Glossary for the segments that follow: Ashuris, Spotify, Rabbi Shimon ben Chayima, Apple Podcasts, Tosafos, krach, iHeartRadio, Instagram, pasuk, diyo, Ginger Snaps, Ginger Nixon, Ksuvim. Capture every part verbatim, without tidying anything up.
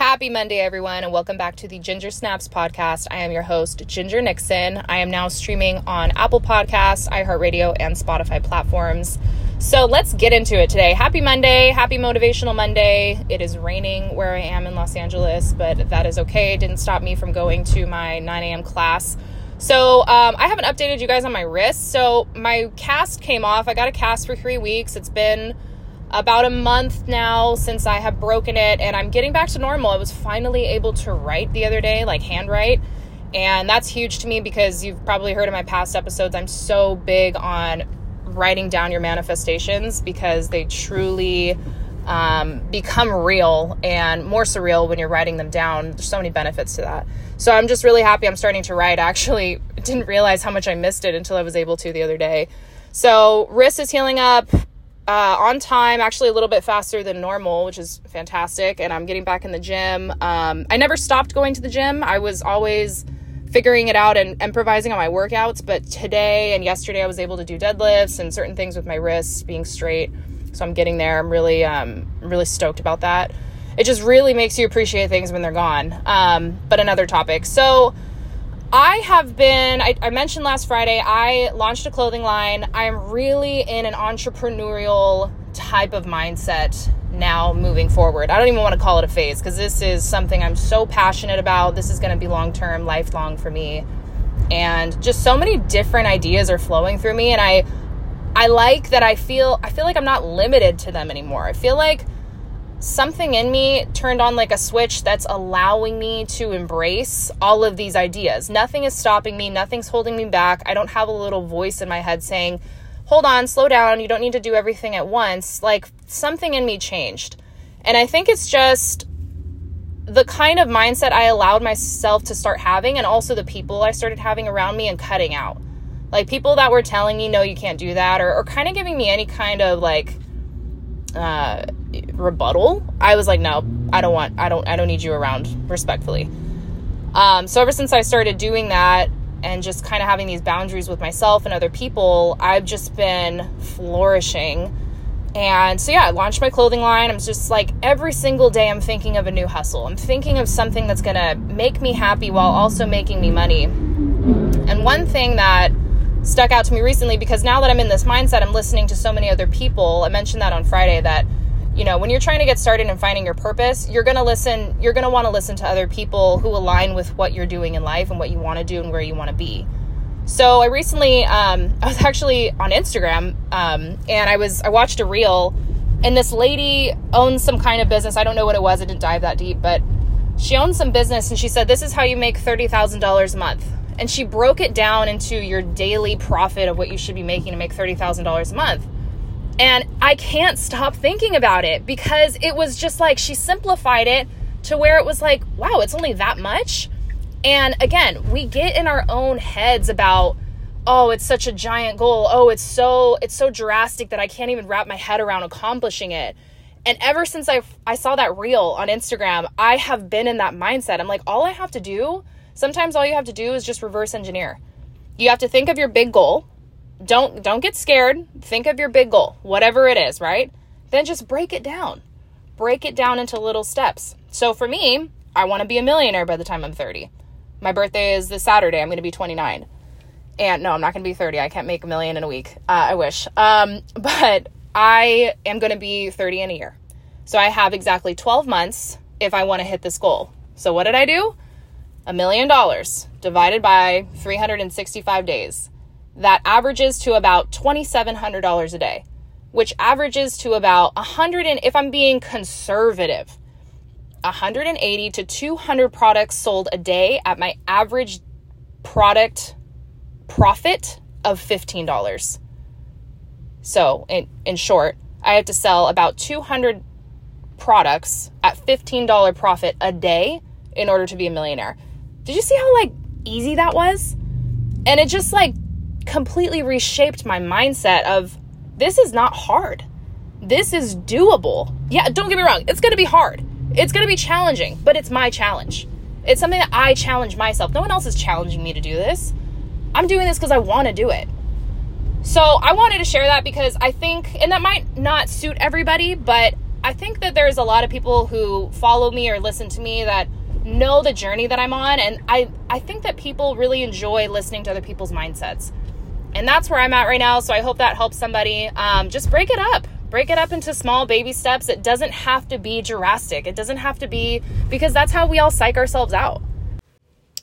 Happy Monday, everyone, and welcome back to the Ginger Snaps podcast. I am your host, Ginger Nixon. I am now streaming on Apple Podcasts, iHeartRadio, and Spotify platforms. So let's get into it today. Happy Monday. Happy Motivational Monday. It is raining where I am in Los Angeles, but that is okay. It didn't stop me from going to my nine a.m. class. So um, I haven't updated you guys on my wrist. So my cast came off. I got a cast for three weeks. It's been about a month now since I have broken it, and I'm getting back to normal. I was finally able to write the other day, like handwrite, and that's huge to me because you've probably heard in my past episodes, I'm so big on writing down your manifestations because they truly um, become real and more surreal when you're writing them down. There's so many benefits to that. So I'm just really happy I'm starting to write. I actually didn't realize how much I missed it until I was able to the other day. So wrist is healing up. Uh, on time, actually a little bit faster than normal, which is fantastic. And I'm getting back in the gym. Um, I never stopped going to the gym. I was always figuring it out and improvising on my workouts. But today and yesterday, I was able to do deadlifts and certain things with my wrists being straight. So I'm getting there. I'm really, um, really stoked about that. It just really makes you appreciate things when they're gone. Um, but another topic. So I have been, I, I mentioned last Friday, I launched a clothing line. I'm really in an entrepreneurial type of mindset now moving forward. I don't even want to call it a phase because this is something I'm so passionate about. This is going to be long-term, lifelong for me. And just so many different ideas are flowing through me. And I, I like that I feel, I feel like I'm not limited to them anymore. I feel like something in me turned on like a switch that's allowing me to embrace all of these ideas. Nothing is stopping me. Nothing's holding me back. I don't have a little voice in my head saying, hold on, slow down. You don't need to do everything at once. Like something in me changed. And I think it's just the kind of mindset I allowed myself to start having and also the people I started having around me and cutting out. Like people that were telling me, no, you can't do that or, or kind of giving me any kind of like, uh, rebuttal. I was like, no, I don't want, I don't, I don't need you around, respectfully. Um, so ever since I started doing that and just kind of having these boundaries with myself and other people, I've just been flourishing. And so, yeah, I launched my clothing line. I'm just like every single day I'm thinking of a new hustle. I'm thinking of something that's going to make me happy while also making me money. And one thing that stuck out to me recently, because now that I'm in this mindset, I'm listening to so many other people. I mentioned that on Friday that, you know, when you're trying to get started and finding your purpose, you're going to listen, you're going to want to listen to other people who align with what you're doing in life and what you want to do and where you want to be. So I recently, um, I was actually on Instagram, um, and I was, I watched a reel and this lady owns some kind of business. I don't know what it was. I didn't dive that deep, but she owns some business and she said, this is how you make thirty thousand dollars a month. And she broke it down into your daily profit of what you should be making to make thirty thousand dollars a month. And I can't stop thinking about it because it was just like she simplified it to where it was like, wow, it's only that much. And again, we get in our own heads about, oh, it's such a giant goal. Oh, it's so it's so drastic that I can't even wrap my head around accomplishing it. And ever since I I saw that reel on Instagram, I have been in that mindset. I'm like, all I have to do, sometimes all you have to do is just reverse engineer. You have to think of your big goal. Don't don't get scared. Think of your big goal, whatever it is, right? Then just break it down. Break it down into little steps. So for me, I want to be a millionaire by the time I'm thirty. My birthday is this Saturday. I'm going to be twenty-nine. And no, I'm not going to be thirty. I can't make a million in a week. Uh, I wish. Um, but I am going to be thirty in a year. So I have exactly twelve months if I want to hit this goal. So what did I do? A million dollars divided by three hundred sixty-five days. That averages to about twenty-seven hundred dollars a day, which averages to about one hundred, and if I'm being conservative, one hundred eighty to two hundred products sold a day at my average product profit of fifteen dollars. So in, in short, I have to sell about two hundred products at fifteen dollars profit a day in order to be a millionaire. Did you see how like easy that was? And it just like completely reshaped my mindset of this is not hard. This is doable. Yeah, don't get me wrong. It's going to be hard. It's going to be challenging, but it's my challenge. It's something that I challenge myself. No one else is challenging me to do this. I'm doing this because I want to do it. So I wanted to share that because I think, and that might not suit everybody, but I think that there's a lot of people who follow me or listen to me that know the journey that I'm on. And I, I think that people really enjoy listening to other people's mindsets. And that's where I'm at right now. So I hope that helps somebody. Um, just break it up. Break it up into small baby steps. It doesn't have to be drastic. It doesn't have to be, because that's how we all psych ourselves out.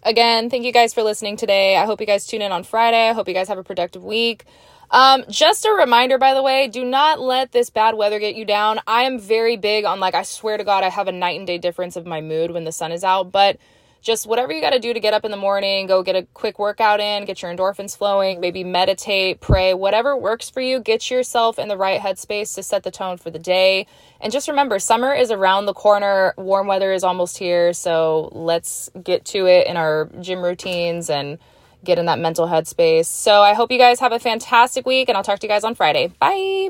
Again, thank you guys for listening today. I hope you guys tune in on Friday. I hope you guys have a productive week. Um, just a reminder, by the way, do not let this bad weather get you down. I am very big on, like, I swear to God, I have a night and day difference of my mood when the sun is out, but just whatever you got to do to get up in the morning, go get a quick workout in, get your endorphins flowing, maybe meditate, pray, whatever works for you, get yourself in the right headspace to set the tone for the day. And just remember, summer is around the corner. Warm weather is almost here. So let's get to it in our gym routines and get in that mental headspace. So I hope you guys have a fantastic week, and I'll talk to you guys on Friday. Bye.